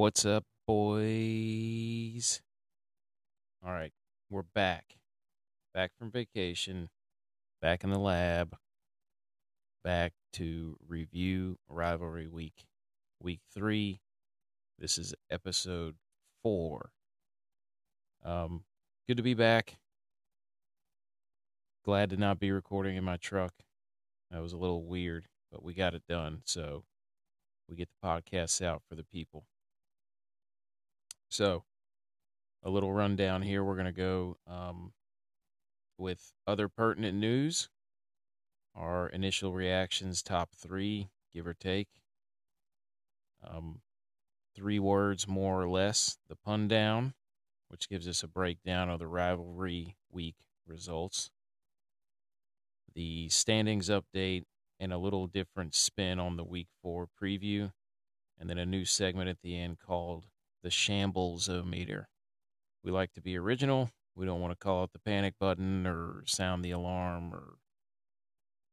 What's up, boys? All right, we're back. Back from vacation. Back in the lab. Back to review rivalry week. Week 3. This is episode 4. Good to be back. Glad to not be recording in my truck. That was a little weird, but we got it done, so we get the podcasts out for the people. So, a little rundown here. We're going to go with other pertinent news, our initial reactions, top 3, give or take. 3 words, more or less, the pun down, which gives us a breakdown of the rivalry week results, the standings update, and a little different spin on the Week 4 preview, and then a new segment at the end called the Shambles-O-Meter. We like to be original. We don't want to call out the panic button or sound the alarm or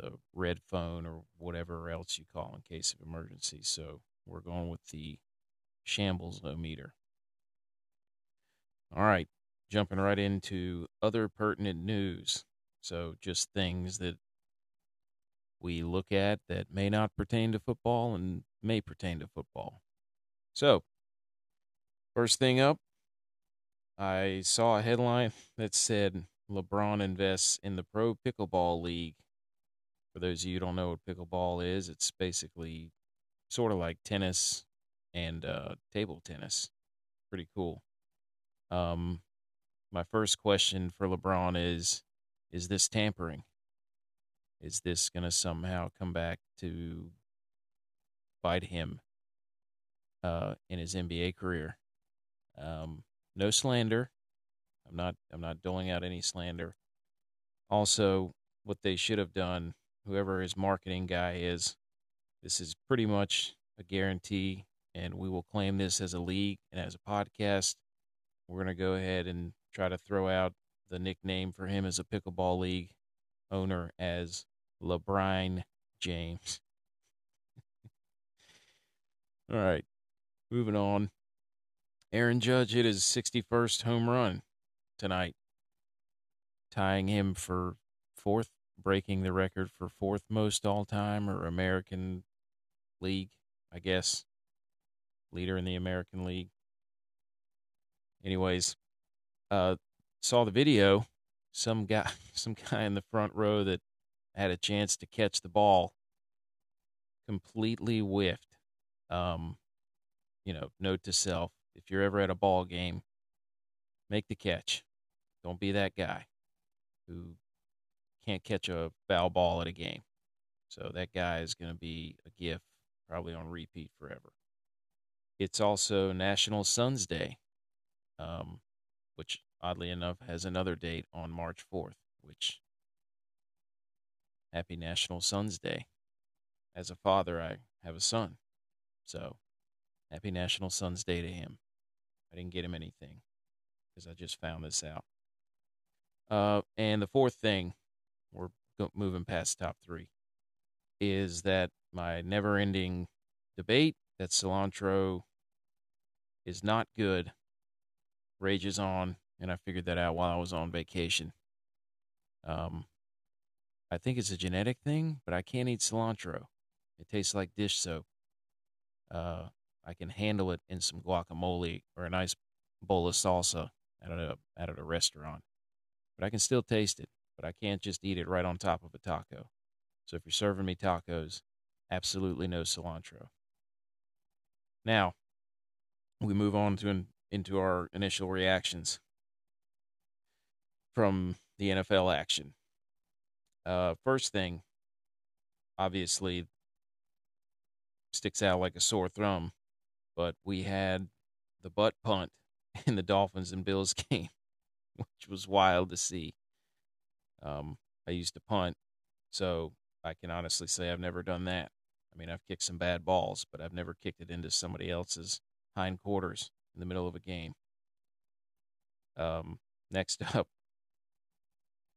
the red phone or whatever else you call in case of emergency, so we're going with the Shambles-O-Meter. All right, jumping right into other pertinent news. So just things that we look at that may not pertain to football and may pertain to football. So first thing up, I saw a headline that said LeBron invests in the Pro Pickleball League. For those of you who don't know what pickleball is, it's basically sort of like tennis and table tennis. Pretty cool. My first question for LeBron is this tampering? Is this going to somehow come back to bite him in his NBA career? No slander. I'm not doling out any slander. Also, what they should have done, whoever his marketing guy is, this is pretty much a guarantee, and we will claim this as a league and as a podcast. We're going to go ahead and try to throw out the nickname for him as a pickleball league owner as LeBrine James. All right, moving on. Aaron Judge hit his 61st home run tonight, tying him for 4th, breaking the record for 4th most all-time, or American League, I guess, leader in the American League. Anyways, saw the video, some guy in the front row that had a chance to catch the ball completely whiffed. Note to self, if you're ever at a ball game, make the catch. Don't be that guy who can't catch a foul ball at a game. So that guy is going to be a gif, probably on repeat forever. It's also National Sons Day, which oddly enough, has another date on March 4th, which happy National Sons Day. As a father, I have a son, so happy National Sons Day to him. I didn't get him anything because I just found this out. And the 4th thing, we're moving past top 3, is that my never-ending debate that cilantro is not good rages on. And I figured that out while I was on vacation. I think it's a genetic thing, but I can't eat cilantro. It tastes like dish soap. I can handle it in some guacamole or a nice bowl of salsa out at a restaurant. But I can still taste it, but I can't just eat it right on top of a taco. So if you're serving me tacos, absolutely no cilantro. Now, we move on to into our initial reactions from the NFL action. First thing, obviously, sticks out like a sore thumb, but we had the butt punt in the Dolphins and Bills game, which was wild to see. I used to punt, so I can honestly say I've never done that. I mean, I've kicked some bad balls, but I've never kicked it into somebody else's hindquarters in the middle of a game. Next up,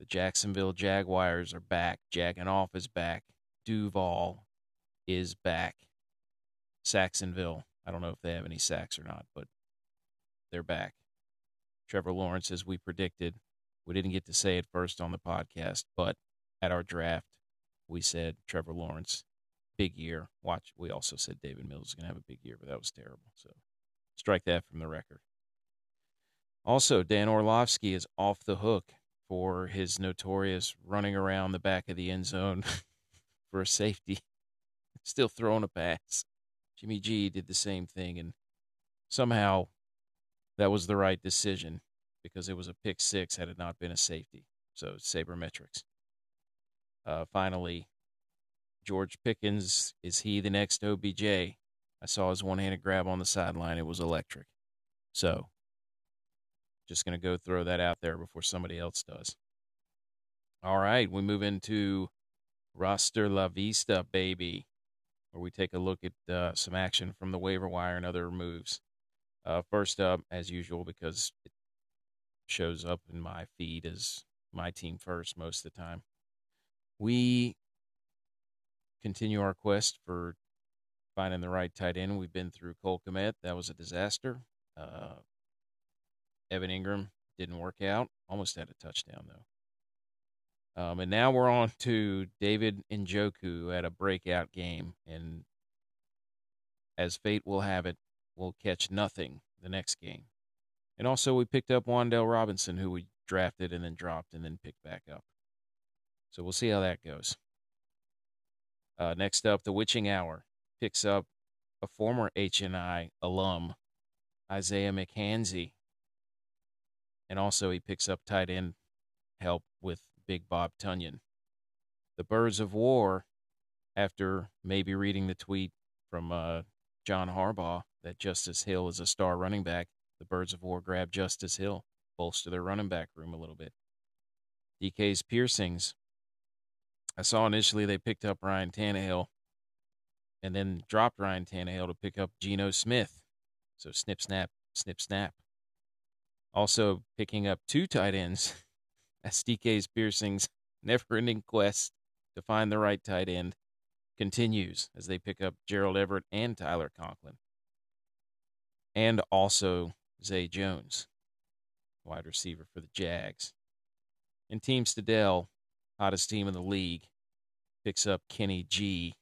the Jacksonville Jaguars are back. Jackanoff is back. Duval is back. Saxonville, I don't know if they have any sacks or not, but they're back. Trevor Lawrence, as we predicted, we didn't get to say it first on the podcast, but at our draft, we said Trevor Lawrence, big year. Watch, we also said David Mills is going to have a big year, but that was terrible. So strike that from the record. Also, Dan Orlovsky is off the hook for his notorious running around the back of the end zone for a safety, still throwing a pass. Jimmy G did the same thing, and somehow that was the right decision because it was a pick six had it not been a safety. So sabermetrics. Finally, George Pickens, is he the next OBJ? I saw his one-handed grab on the sideline. It was electric. So just going to go throw that out there before somebody else does. All right, we move into Roster La Vista, baby, where we take a look at some action from the waiver wire and other moves. First up, as usual, because it shows up in my feed as my team first most of the time, we continue our quest for finding the right tight end. We've been through Cole Kmet. That was a disaster. Evan Ingram didn't work out. Almost had a touchdown, though. And now we're on to David Njoku, who had a breakout game. And as fate will have it, we'll catch nothing the next game. And also we picked up Wandell Robinson, who we drafted and then dropped and then picked back up. So we'll see how that goes. Next up, the Witching Hour picks up a former HNI alum, Isaiah McKenzie. And also he picks up tight end help with Big Bob Tunyon. The Birds of War, after maybe reading the tweet from John Harbaugh that Justice Hill is a star running back, the Birds of War grab Justice Hill, bolster their running back room a little bit. DK's piercings. I saw initially they picked up Ryan Tannehill and then dropped Ryan Tannehill to pick up Geno Smith. So snip, snap, snip, snap. Also picking up two tight ends as DK's piercings, never-ending quest to find the right tight end continues as they pick up Gerald Everett and Tyler Conklin. And also Zay Jones, wide receiver for the Jags. And Team Stadell, hottest team in the league, picks up Kenny G,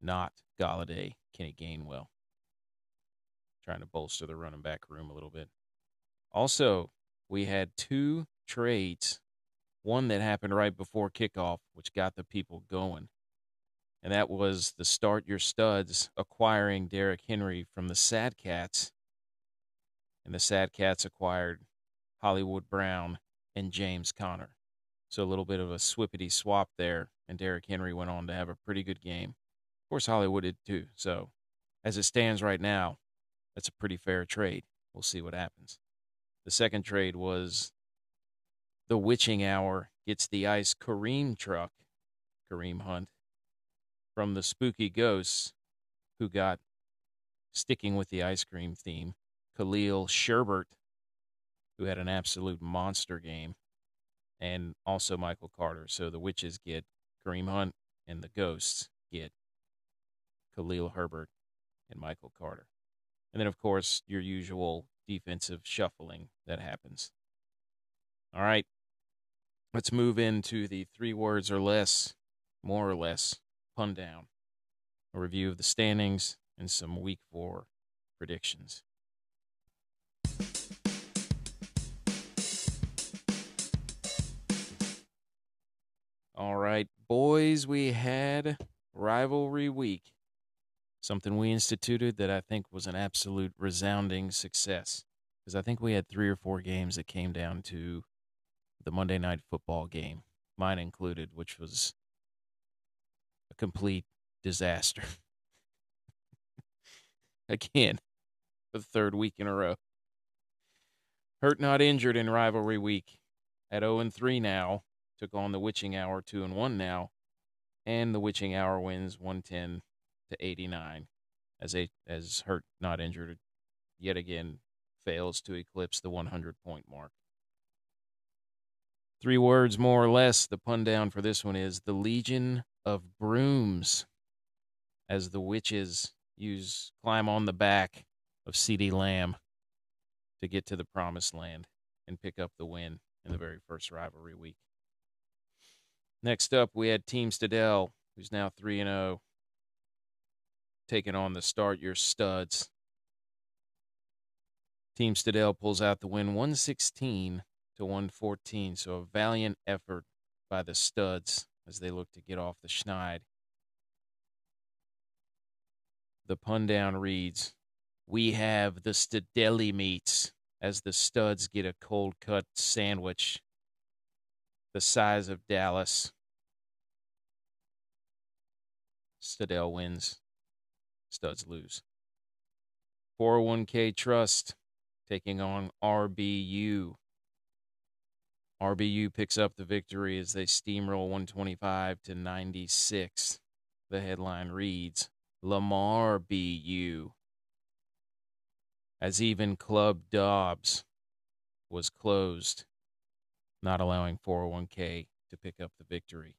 not Galladay, Kenny Gainwell. Trying to bolster the running back room a little bit. Also, we had two trades, one that happened right before kickoff, which got the people going, and that was the Start Your Studs acquiring Derrick Henry from the Sad Cats, and the Sad Cats acquired Hollywood Brown and James Connor. So a little bit of a swippity swap there, and Derrick Henry went on to have a pretty good game. Of course, Hollywood did too, so as it stands right now, that's a pretty fair trade. We'll see what happens. The second trade was the Witching Hour gets the Ice Kareem truck, Kareem Hunt, from the Spooky Ghosts, who got, sticking with the ice cream theme, Khalil Herbert, who had an absolute monster game, and also Michael Carter. So the Witches get Kareem Hunt, and the Ghosts get Khalil Herbert and Michael Carter. And then, of course, your usual defensive shuffling that happens. All right, let's move into the three words or less, more or less, pun down, a review of the standings, and some week 4 predictions. All right, boys, we had rivalry week. Something we instituted that I think was an absolute resounding success, because I think we had 3 or 4 games that came down to the Monday Night Football game, mine included, which was a complete disaster. Again, for the 3rd week in a row. Hurt not injured in rivalry week at 0-3 now, took on the Witching Hour 2-1 now, and the Witching Hour wins 110. To 89 as Hurt Not Injured yet again fails to eclipse the 100-point mark. 3 words more or less. The pun down for this one is the Legion of Brooms, as the Witches climb on the back of C.D. Lamb to get to the promised land and pick up the win in the very first rivalry week. Next up, we had Team Stadell, who's now 3-0, taking on the Start Your Studs. Team Stadell pulls out the win 116-114, so a valiant effort by the Studs as they look to get off the schneid. The pun down reads, "We have the Stadelli meats," as the Studs get a cold cut sandwich the size of Dallas. Stadell wins. Studs lose. 401k Trust taking on RBU. RBU picks up the victory as they steamroll 125-96. The headline reads, "Lamar BU," as even Club Dobbs was closed, not allowing 401k to pick up the victory.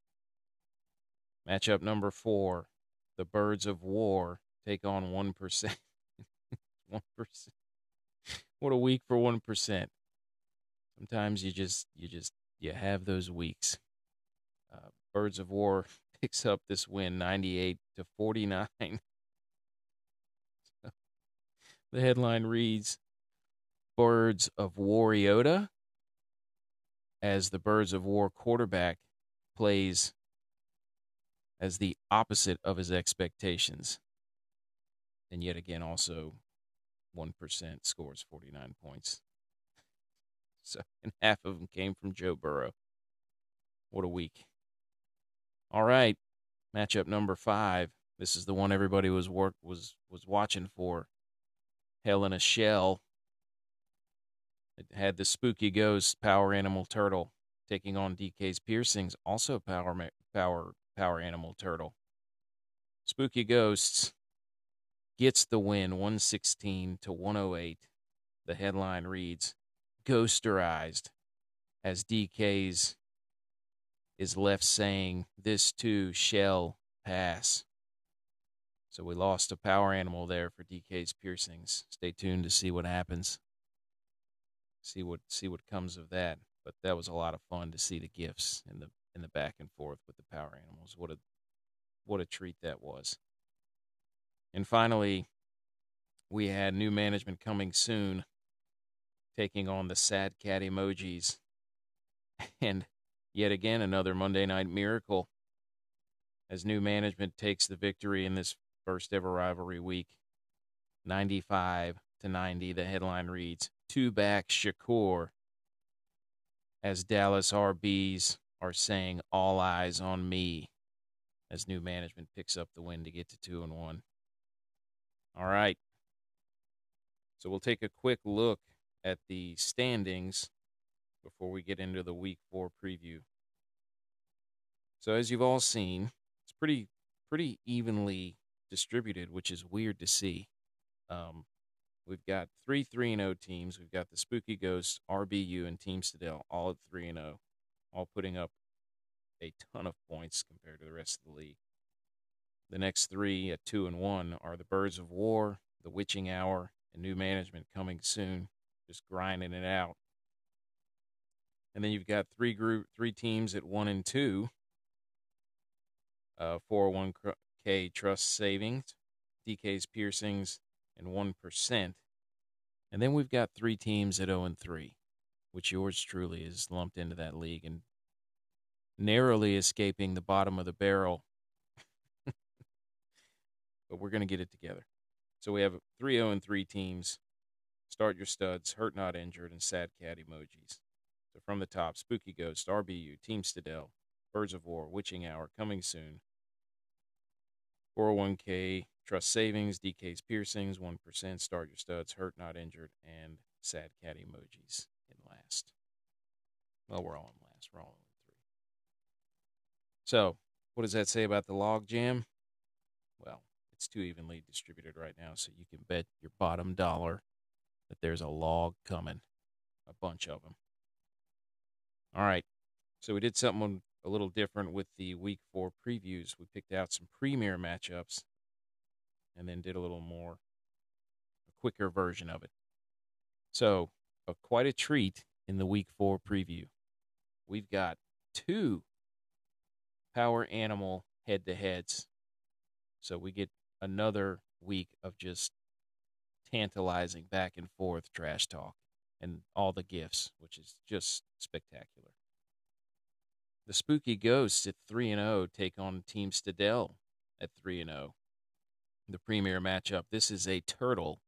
Matchup number 4, the Birds of War take on 1%. 1%. What a week for 1%. Sometimes you have those weeks. Birds of War picks up this win 98-49. The headline reads, "Birds of Warriota," as the Birds of War quarterback plays as the opposite of his expectations. And yet again, also 1% scores 49 points. So, and half of them came from Joe Burrow. What a week. All right, matchup number 5. This is the one everybody was watching for. Hell in a Shell. It had the Spooky Ghost Power Animal Turtle taking on DK's Piercings, also Power Animal Turtle. Spooky Ghosts gets the win 116-108. The headline reads, "Ghosterized," as DK's is left saying, "This too shall pass." So we lost a power animal there for DK's Piercings. Stay tuned to see what happens. See what comes of that. But that was a lot of fun to see the gifts in the back and forth with the power animals. What a treat that was. And finally, we had new management coming soon, taking on the Sad Cat Emojis. And yet again, another Monday Night Miracle, as new management takes the victory in this first ever rivalry week, 95-90. The headline reads, "Two-back Shakur," as Dallas RBs are saying, "All eyes on me," as new management picks up the win to get to 2-1. All right. So we'll take a quick look at the standings before we get into the Week 4 preview. So as you've all seen, it's pretty evenly distributed, which is weird to see. We've got 3-3-0 teams. We've got the Spooky Ghosts, RBU, and Team Stadell, all at 3-0, all putting up a ton of points compared to the rest of the league. The next 3 at 2-1 are the Birds of War, the Witching Hour, and new management coming soon, just grinding it out. And then you've got three teams at 1-2. 401k Trust Savings, DK's Piercings, and 1%. And then we've got 3 teams at 0-3, which yours truly is lumped into that league and narrowly escaping the bottom of the barrel. But we're going to get it together. So we have 3-0-3 teams, Start Your Studs, Hurt Not Injured, and Sad Cat Emojis. So from the top, Spooky Ghost, RBU, Team Stadell, Birds of War, Witching Hour, coming soon, 401k Trust Savings, DK's Piercings, 1%, Start Your Studs, Hurt Not Injured, and Sad Cat Emojis in last. Well, we're all in last. We're all in 3. So what does that say about the log jam? Well, it's too evenly distributed right now, so you can bet your bottom dollar that there's a log coming, a bunch of them. All right, so we did something a little different with the Week 4 previews. We picked out some premier matchups and then did a little more, a quicker version of it. So quite a treat in the Week 4 preview. We've got two Power Animal head-to-heads. So we get another week of just tantalizing back and forth trash talk and all the gifts, which is just spectacular. The Spooky Ghosts at 3-0 take on Team Stadell at 3-0. The premier matchup, this is a turtle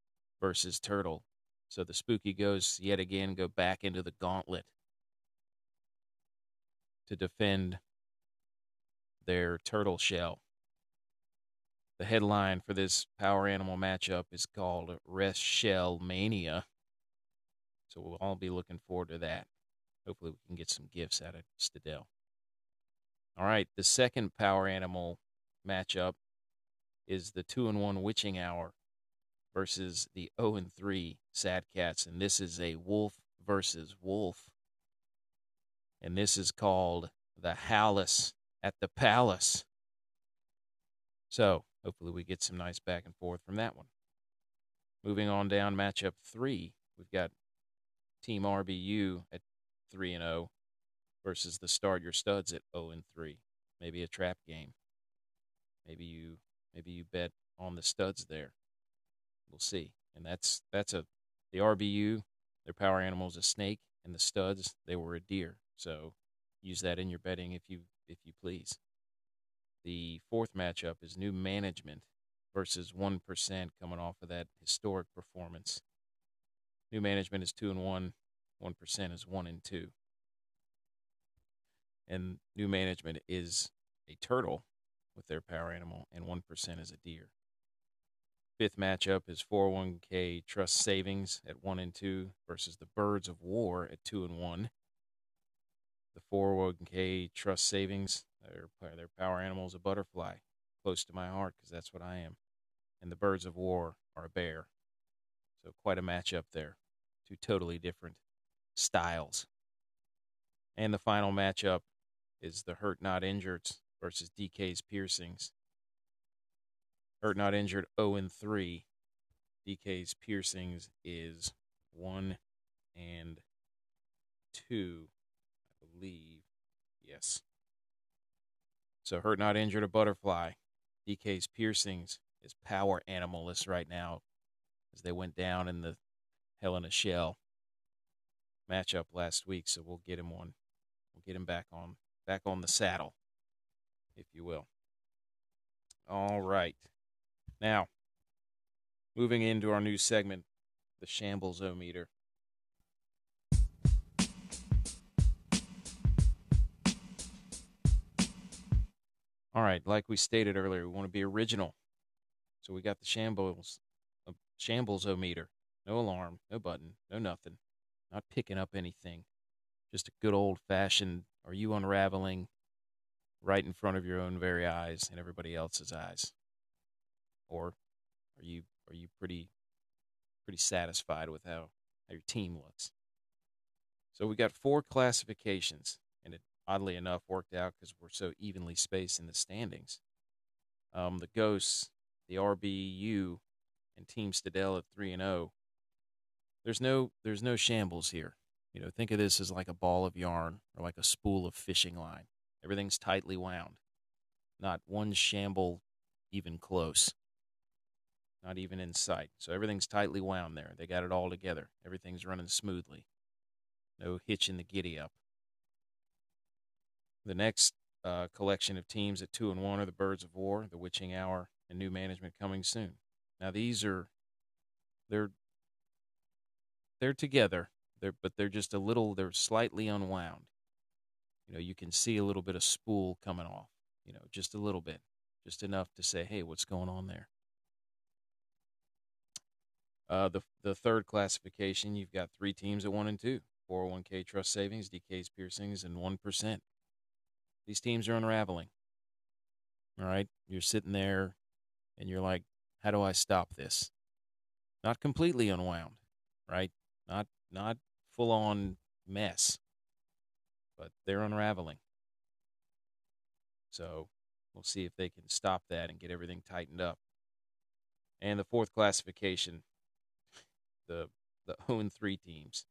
versus turtle. So the Spooky Ghosts yet again go back into the gauntlet to defend their turtle shell. The headline for this Power Animal matchup is called Rest Shell Mania. So we'll all be looking forward to that. Hopefully we can get some gifts out of Stadell. All right, the second Power Animal matchup is the 2-1 Witching Hour versus the 0-3 Sad Cats, and this is a wolf versus wolf. And this is called the Howless at the Palace. So hopefully we get some nice back and forth from that one. Moving on down, matchup 3, we've got Team RBU at 3-0 versus the Start Your Studs at 0-3. Maybe a trap game. Maybe you bet on the studs there. We'll see. And that's the RBU, their Power Animal is a snake, and the studs, they were a deer. So use that in your betting if you please. The fourth matchup is New Management versus 1% coming off of that historic performance. New Management is 2-1, 1% is 1-2. And New Management is a turtle with their Power Animal, and 1% is a deer. Fifth matchup is 401k Trust Savings at 1-2 versus the Birds of War at 2-1. The 401k Trust Savings, their Power Animal is a butterfly, close to my heart because that's what I am. And the Birds of War are a bear. So quite a matchup there. Two totally different styles. And the final matchup is the Hurt Not Injured versus DK's Piercings. Hurt Not Injured 0-3. DK's Piercings is 1-2, I believe. Yes. So Hurt Not Injured a butterfly. DK's Piercings is Power Animalist right now as they went down in the Hell in a Shell matchup last week. So we'll get him one. We'll get him back on the saddle, if you will. All right. Now, moving into our new segment, the Shambles-O-Meter. All right, like we stated earlier, we want to be original. So we got the Shambles-O-Meter. No alarm, no button, no nothing. Not picking up anything. Just a good old-fashioned, are you unraveling right in front of your own very eyes and everybody else's eyes? Or are you pretty satisfied with how your team looks? So we got 4 classifications, and it oddly enough worked out because we're so evenly spaced in the standings. The Ghosts, the RBU, and Team Stadell at 3-0. There's no shambles here. You know, think of this as like a ball of yarn or like a spool of fishing line. Everything's tightly wound. Not one shamble even close. Not even in sight. So everything's tightly wound there. They got it all together. Everything's running smoothly. No hitch in the giddy-up. The next collection of teams at 2-1 are the Birds of War, the Witching Hour, and New Management coming soon. Now these are, they're together, but they're just they're slightly unwound. You know, you can see a little bit of spool coming off, you know, just a little bit, just enough to say, hey, what's going on there? The third classification, you've got 3 teams at 1-2, 401k Trust Savings, DK's Piercings, and 1%. These teams are unraveling. All right, you're sitting there, and you're like, how do I stop this? Not completely unwound, right? Not full-on mess, but they're unraveling. So we'll see if they can stop that and get everything tightened up. And the fourth classification, the 0-3 teams.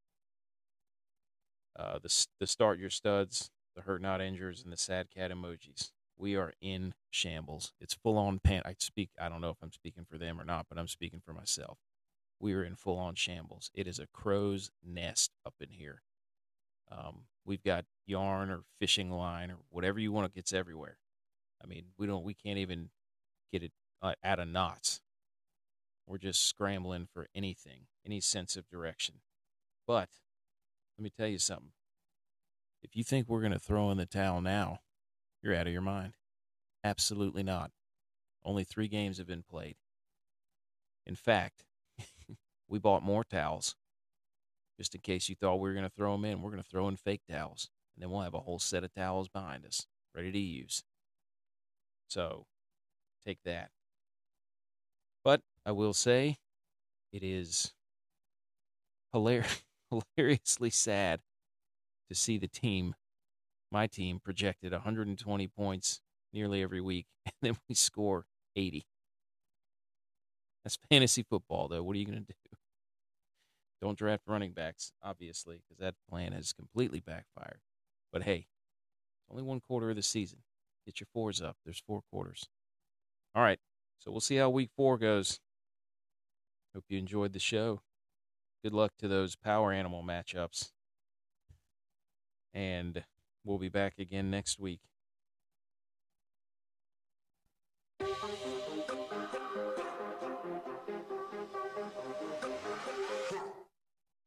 The start your studs, the hurt not injures, and the sad cat emojis. We are in shambles. It's full-on panic. I don't know if I'm speaking for them or not, but I'm speaking for myself. We are in full-on shambles. It is a crow's nest up in here. We've got yarn or fishing line or whatever you want. It gets everywhere. I mean, we can't even get it out of knots. We're just scrambling for anything, any sense of direction. But let me tell you something. If you think we're going to throw in the towel now, you're out of your mind. Absolutely not. Only 3 games have been played. In fact, we bought more towels. Just in case you thought we were going to throw them in, we're going to throw in fake towels. And then we'll have a whole set of towels behind us, ready to use. So, take that. But I will say, it is hilariously sad to see the team, my team, projected 120 points nearly every week, and then we score 80. That's fantasy football, though. What are you going to do? Don't draft running backs, obviously, because that plan has completely backfired. But hey, only one quarter of the season. Get your fours up. There's 4 quarters. All right, so we'll see how week 4 goes. Hope you enjoyed the show. Good luck to those power animal matchups. And we'll be back again next week.